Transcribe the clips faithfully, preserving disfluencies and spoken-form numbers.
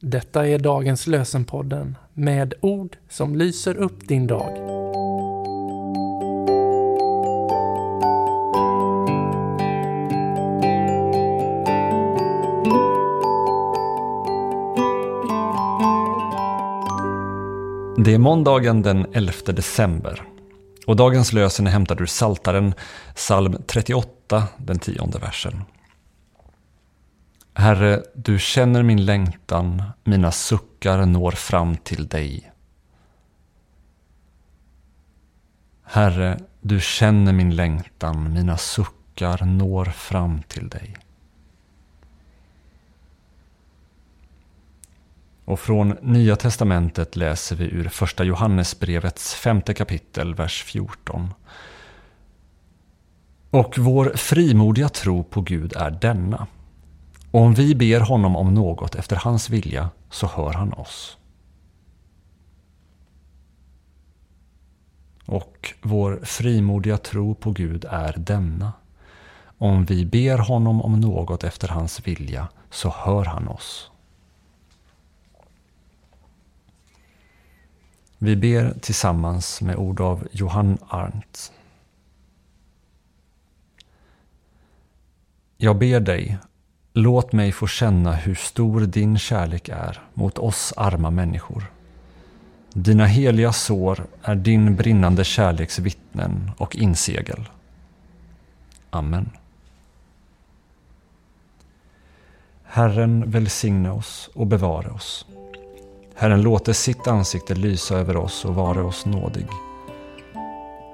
Detta är Dagens Lösenpodden med ord som lyser upp din dag. Det är måndagen den elfte december och dagens lösen är hämtad ur Psaltaren, psalm trettioåtta, den tionde versen. Herre, du känner min längtan, mina suckar når fram till dig. Herre, du känner min längtan, mina suckar når fram till dig. Och från Nya testamentet läser vi ur första Johannesbrevets femte kapitel, vers fjorton. Och vår frimodiga tro på Gud är denna. Och om vi ber honom om något efter hans vilja så hör han oss. Och vår frimodiga tro på Gud är denna. Om vi ber honom om något efter hans vilja så hör han oss. Vi ber tillsammans med ord av Johann Arndt. Jag ber dig, låt mig få känna hur stor din kärlek är mot oss arma människor. Dina heliga sår är din brinnande kärleks vittnen och insegel. Amen. Herren välsigne oss och bevara oss. Herren låter sitt ansikte lysa över oss och vara oss nådig.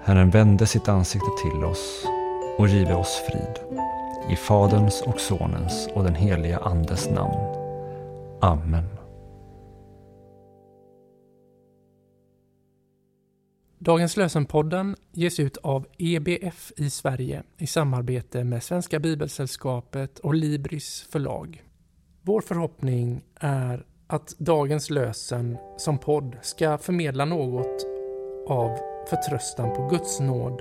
Herren vände sitt ansikte till oss och give oss frid. I Faderns och Sonens och den heliga Andes namn. Amen. Dagens Lösenpodden ges ut av E B F i Sverige i samarbete med Svenska Bibelsällskapet och Libris förlag. Vår förhoppning är att Dagens Lösen som podd ska förmedla något av förtröstan på Guds nåd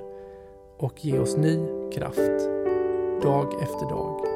och ge oss ny kraft dag efter dag.